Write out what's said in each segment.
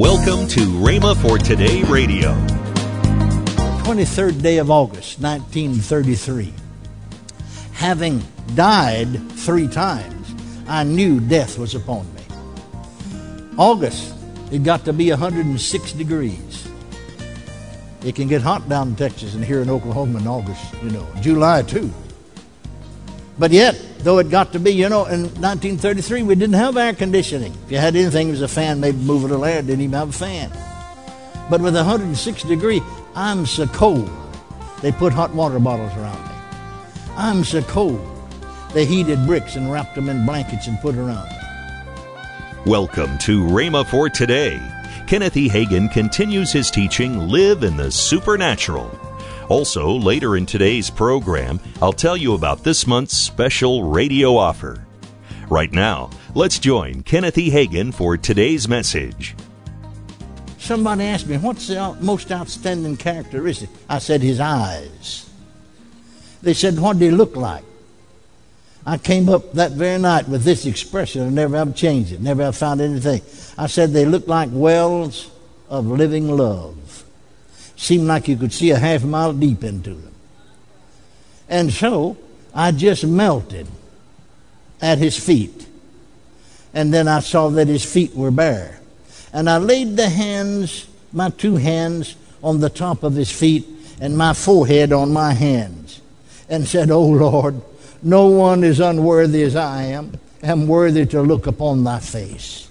Welcome to Rhema for Today Radio. 23rd day of August, 1933. Having died 3 times, I knew death was upon me. August, it got to be 106 degrees. It can get hot down in Texas and here in Oklahoma in August, July too. But yet, though it got to be, in 1933, we didn't have air conditioning. If you had anything, it was a fan, maybe move it a layer, didn't even have a fan. But with 106 degrees, I'm so cold. They put hot water bottles around me. I'm so cold. They heated bricks and wrapped them in blankets and put around me. Welcome to Rhema for Today. Kenneth E. Hagin continues his teaching, Live in the Supernatural. Also, later in today's program, I'll tell you about this month's special radio offer. Right now, let's join Kenneth E. Hagin for today's message. Somebody asked me, what's the most outstanding characteristic? I said, his eyes. They said, what do he look like? I came up that very night with this expression, and never have changed it, never have found anything. I said, they look like wells of living love. Seemed like you could see a half mile deep into them. And so I just melted at his feet. And then I saw that his feet were bare. And I laid my 2 hands on the top of his feet and my forehead on my hands and said, O Lord, no one is unworthy as I am worthy to look upon thy face.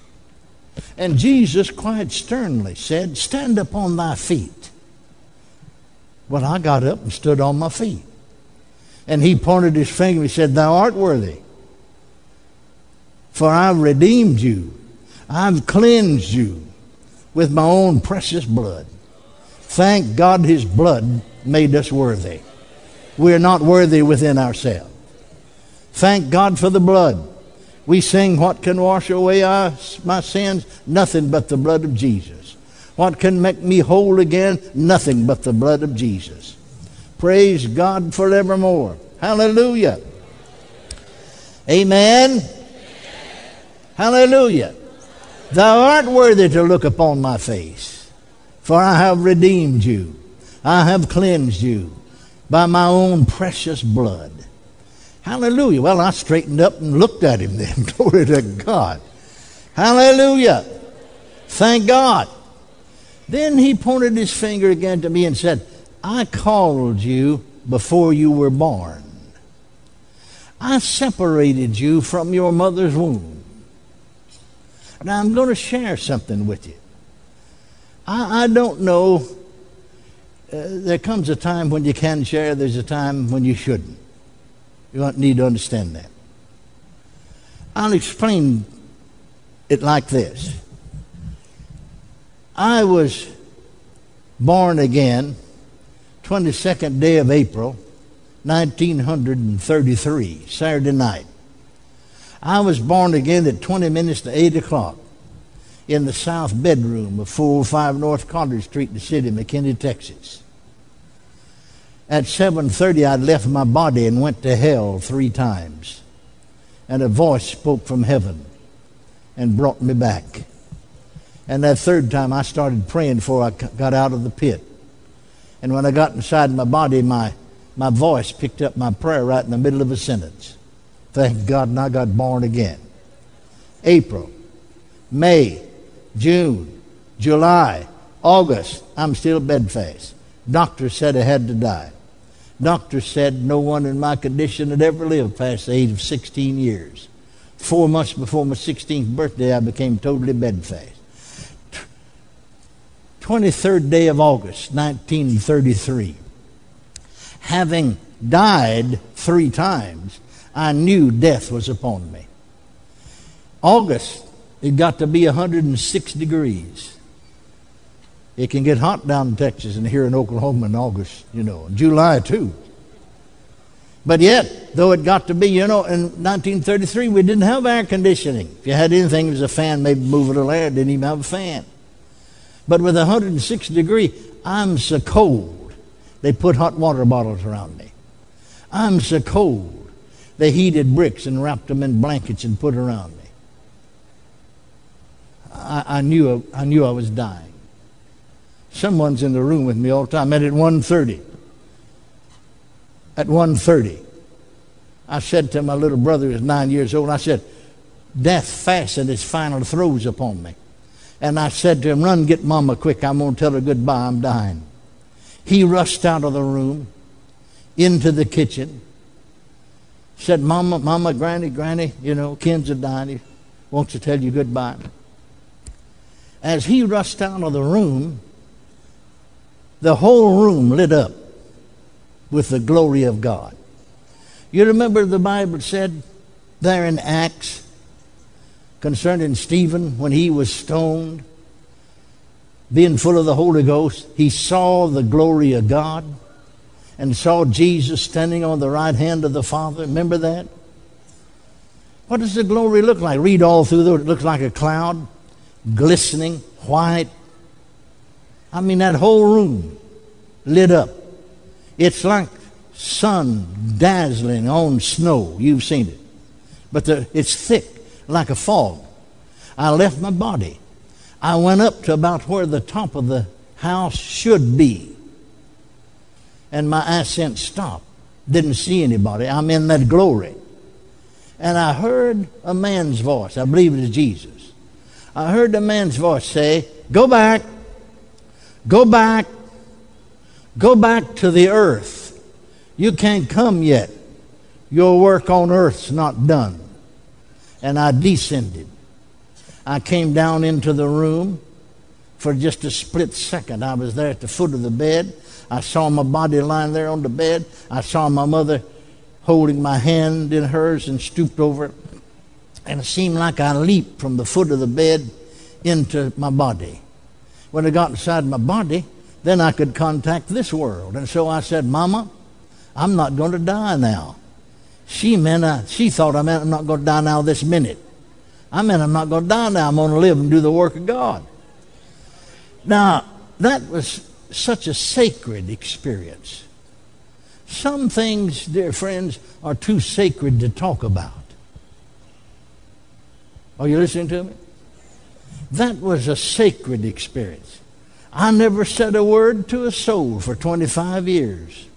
And Jesus quite sternly said, stand upon thy feet. Well, I got up and stood on my feet. And he pointed his finger and said, thou art worthy, for I've redeemed you. I've cleansed you with my own precious blood. Thank God his blood made us worthy. We're not worthy within ourselves. Thank God for the blood. We sing, what can wash away my sins? Nothing but the blood of Jesus. What can make me whole again? Nothing but the blood of Jesus. Praise God forevermore. Hallelujah. Amen. Hallelujah. Thou art worthy to look upon my face, for I have redeemed you. I have cleansed you by my own precious blood. Hallelujah. Well, I straightened up and looked at him then. Glory to God. Hallelujah. Thank God. Then he pointed his finger again to me and said, I called you before you were born. I separated you from your mother's womb. Now, I'm going to share something with you. I don't know. There comes a time when you can share. There's a time when you shouldn't. You need to understand that. I'll explain it like this. I was born again 22nd day of April, 1933, Saturday night. I was born again at 20 minutes to 8 o'clock in the south bedroom of 405 North Carter Street in the city of McKinney, Texas. At 7:30, I left my body and went to hell 3 times. And a voice spoke from heaven and brought me back. And that 3rd time, I started praying before I got out of the pit. And when I got inside my body, my voice picked up my prayer right in the middle of a sentence. Thank God, and I got born again. April, May, June, July, August, I'm still bedfast. Doctor said I had to die. Doctor said no one in my condition had ever lived past the age of 16 years. 4 months before my 16th birthday, I became totally bedfast. 23rd day of August, 1933. Having died 3 times, I knew death was upon me. August, it got to be 106 degrees. It can get hot down in Texas and here in Oklahoma in August, July too. But yet, though it got to be, in 1933, we didn't have air conditioning. If you had anything, it was a fan, maybe move it a layer, didn't even have a fan. But with 106 degrees, I'm so cold. They put hot water bottles around me. I'm so cold. They heated bricks and wrapped them in blankets and put around me. I knew I was dying. Someone's in the room with me all the time. I met at 1:30. At 1:30, I said to my little brother, who was 9 years old, I said, death fastened its final throes upon me. And I said to him, run, get Mama quick. I'm going to tell her goodbye. I'm dying. He rushed out of the room, into the kitchen, said, Mama, Granny, you know, Ken's a dying. Won't you tell you goodbye? As he rushed out of the room, the whole room lit up with the glory of God. You remember the Bible said there in Acts concerning Stephen, when he was stoned, being full of the Holy Ghost, he saw the glory of God and saw Jesus standing on the right hand of the Father. Remember that? What does the glory look like? Read all through it. It looks like a cloud, glistening, white. I mean, that whole room lit up. It's like sun dazzling on snow. You've seen it. But it's thick, like a fog. I left my body. I went up to about where the top of the house should be. And my ascent stopped. Didn't see anybody. I'm in that glory. And I heard a man's voice. I believe it is Jesus. I heard the man's voice say, go back. Go back. Go back to the earth. You can't come yet. Your work on earth's not done. And I descended. I came down into the room for just a split second. I was there at the foot of the bed. I saw my body lying there on the bed. I saw my mother holding my hand in hers and stooped over. And it seemed like I leaped from the foot of the bed into my body. When I got inside my body, then I could contact this world. And so I said, Mama, I'm not going to die now. She thought I meant I'm not going to die now this minute. I meant I'm not going to die now. I'm going to live and do the work of God. Now, that was such a sacred experience. Some things, dear friends, are too sacred to talk about. Are you listening to me? That was a sacred experience. I never said a word to a soul for 25 years.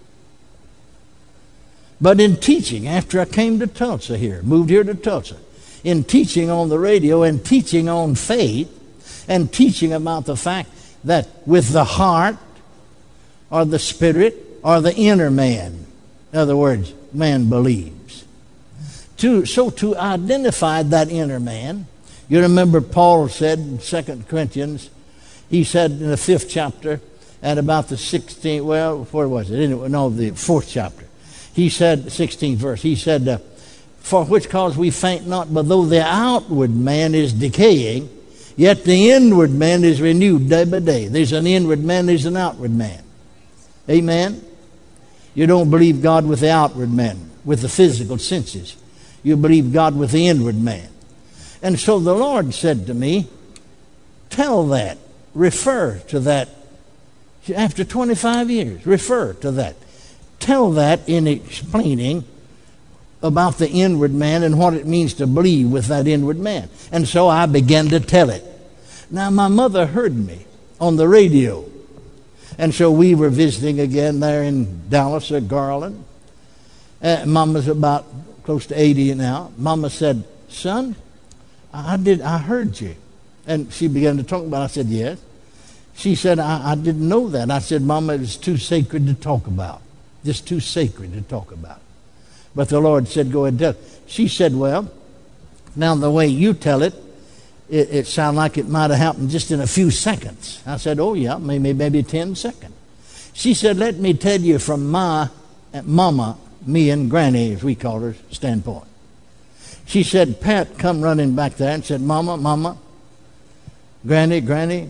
But in teaching, after I came to Tulsa here, moved here to Tulsa, in teaching on the radio and teaching on faith and teaching about the fact that with the heart or the spirit or the inner man, in other words, man believes. So to identify that inner man, you remember Paul said in 2 Corinthians, he said in the 5th chapter at about the 16th, well, where was it? Anyway, no, the 4th chapter. He said, 16th verse, he said, for which cause we faint not, but though the outward man is decaying, yet the inward man is renewed day by day. There's an inward man, there's an outward man. Amen? You don't believe God with the outward man, with the physical senses. You believe God with the inward man. And so the Lord said to me, tell that, refer to that. After 25 years, refer to that. Tell that in explaining about the inward man and what it means to believe with that inward man. And so I began to tell it. Now my mother heard me on the radio. And so we were visiting again there in Dallas at Garland. Mama's about close to 80 now. Mama said, son, I heard you. And she began to talk about it. I said, yes. She said, I didn't know that. I said, Mama, it was too sacred to talk about. Just too sacred to talk about. But the Lord said, go ahead and tell it. She said, well, now the way you tell it, it sounds like it might have happened just in a few seconds. I said, oh, yeah, maybe 10 seconds. She said, let me tell you from my Mama, me and Granny, as we call her, standpoint. She said, Pat come running back there and said, Mama, Granny,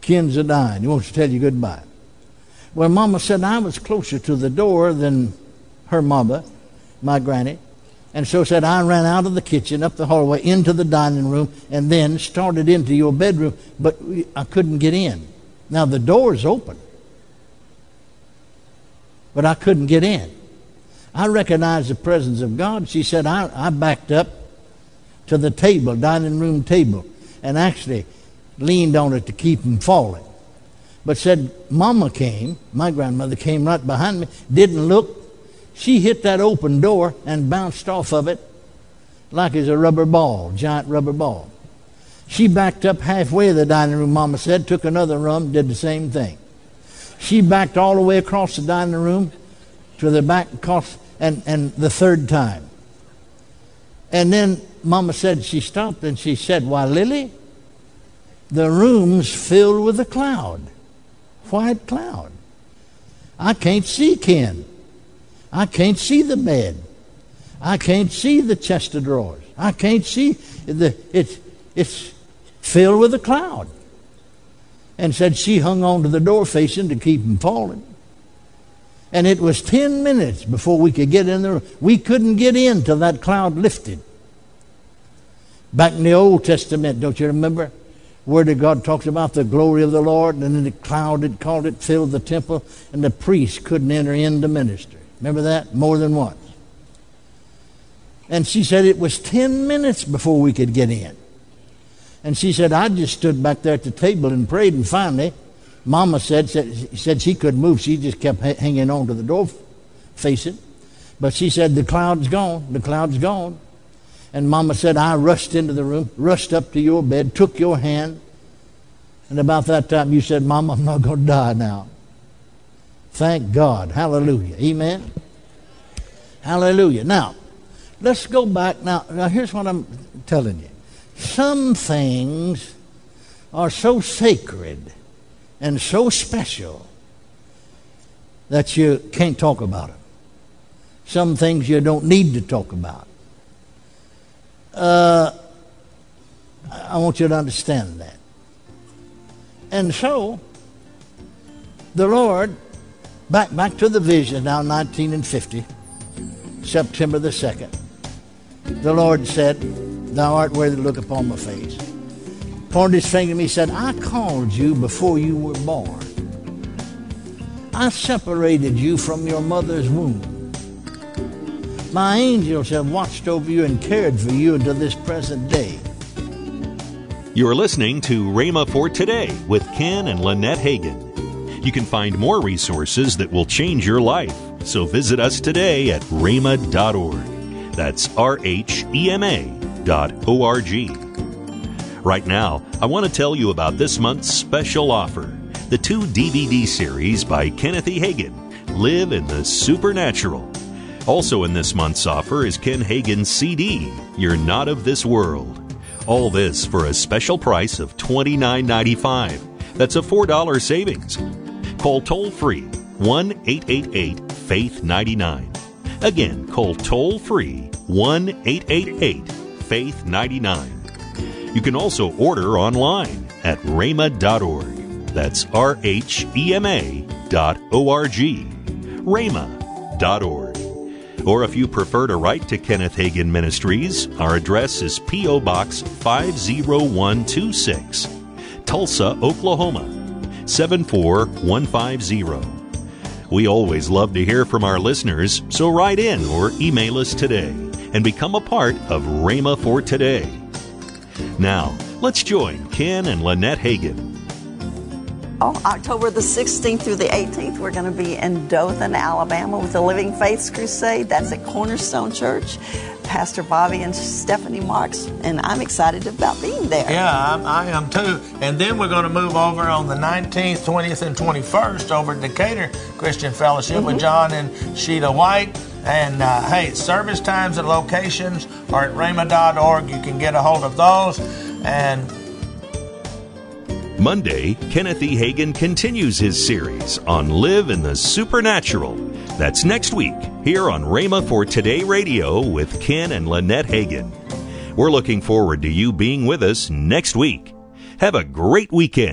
Ken's a dying. He wants to tell you goodbye. Well, Mama said I was closer to the door than her mama, my granny, and so said I ran out of the kitchen, up the hallway, into the dining room, and then started into your bedroom, but I couldn't get in. Now, the door's open, but I couldn't get in. I recognized the presence of God. She said I backed up to the table, dining room table, and actually leaned on it to keep from falling. But said, Mama came, my grandmother came right behind me, didn't look. She hit that open door and bounced off of it like it's a rubber ball, giant rubber ball. She backed up halfway of the dining room, Mama said, took another run, did the same thing. She backed all the way across the dining room to the back, across, and the third time. And then Mama said she stopped and she said, why, Lily, the room's filled with a cloud, white cloud. I can't see Ken. I can't see the bed. I can't see the chest of drawers. I can't see the it's filled with a cloud. And said she hung on to the door facing to keep from falling. And it was 10 minutes before we could get in the room. We couldn't get in till that cloud lifted. Back in the Old Testament, don't you remember? Word of God talks about the glory of the Lord, and then the cloud, it called it, filled the temple, and the priests couldn't enter in to minister. Remember that? More than once. And she said it was 10 minutes before we could get in. And she said, I just stood back there at the table and prayed, and finally, Mama said she couldn't move. She just kept hanging on to the door, facing. But she said, the cloud's gone. The cloud's gone. And Mama said, I rushed into the room, rushed up to your bed, took your hand. And about that time, you said, Mama, I'm not going to die now. Thank God. Hallelujah. Amen. Hallelujah. Now, let's go back. Now, here's what I'm telling you. Some things are so sacred and so special that you can't talk about them. Some things you don't need to talk about. I want you to understand that. And so, the Lord, back to the vision now, 1950, September the 2nd, the Lord said, Thou art worthy to look upon my face. Pointed his finger at me and said, I called you before you were born. I separated you from your mother's womb. My angels have watched over you and cared for you until this present day. You're listening to Rhema for Today with Ken and Lynette Hagin. You can find more resources that will change your life, so visit us today at rhema.org. That's RHEMA.org. Right now, I want to tell you about this month's special offer, the 2 DVD series by Kenneth E. Hagin, Live in the Supernatural. Also in this month's offer is Ken Hagin's CD, You're Not of This World. All this for a special price of $29.95. That's a $4 savings. Call toll-free 1-888-FAITH-99. Again, call toll-free 1-888-FAITH-99. You can also order online at rhema.org. That's RHEMA.org. Rhema.org. Or if you prefer to write to Kenneth Hagin Ministries, our address is P.O. Box 50126, Tulsa, Oklahoma, 74150. We always love to hear from our listeners, so write in or email us today and become a part of Rhema for Today. Now, let's join Ken and Lynette Hagin. Oh, October the 16th through the 18th, we're going to be in Dothan, Alabama with the Living Faiths Crusade. That's at Cornerstone Church. Pastor Bobby and Stephanie Marks, and I'm excited about being there. Yeah, I am too. And then we're going to move over on the 19th, 20th, and 21st over at Decatur Christian Fellowship with John and Sheeta White. And, hey, service times and locations are at rhema.org. You can get a hold of those. And Monday, Kenneth E. Hagin continues his series on Live in the Supernatural. That's next week here on Rhema for Today Radio with Ken and Lynette Hagin. We're looking forward to you being with us next week. Have a great weekend.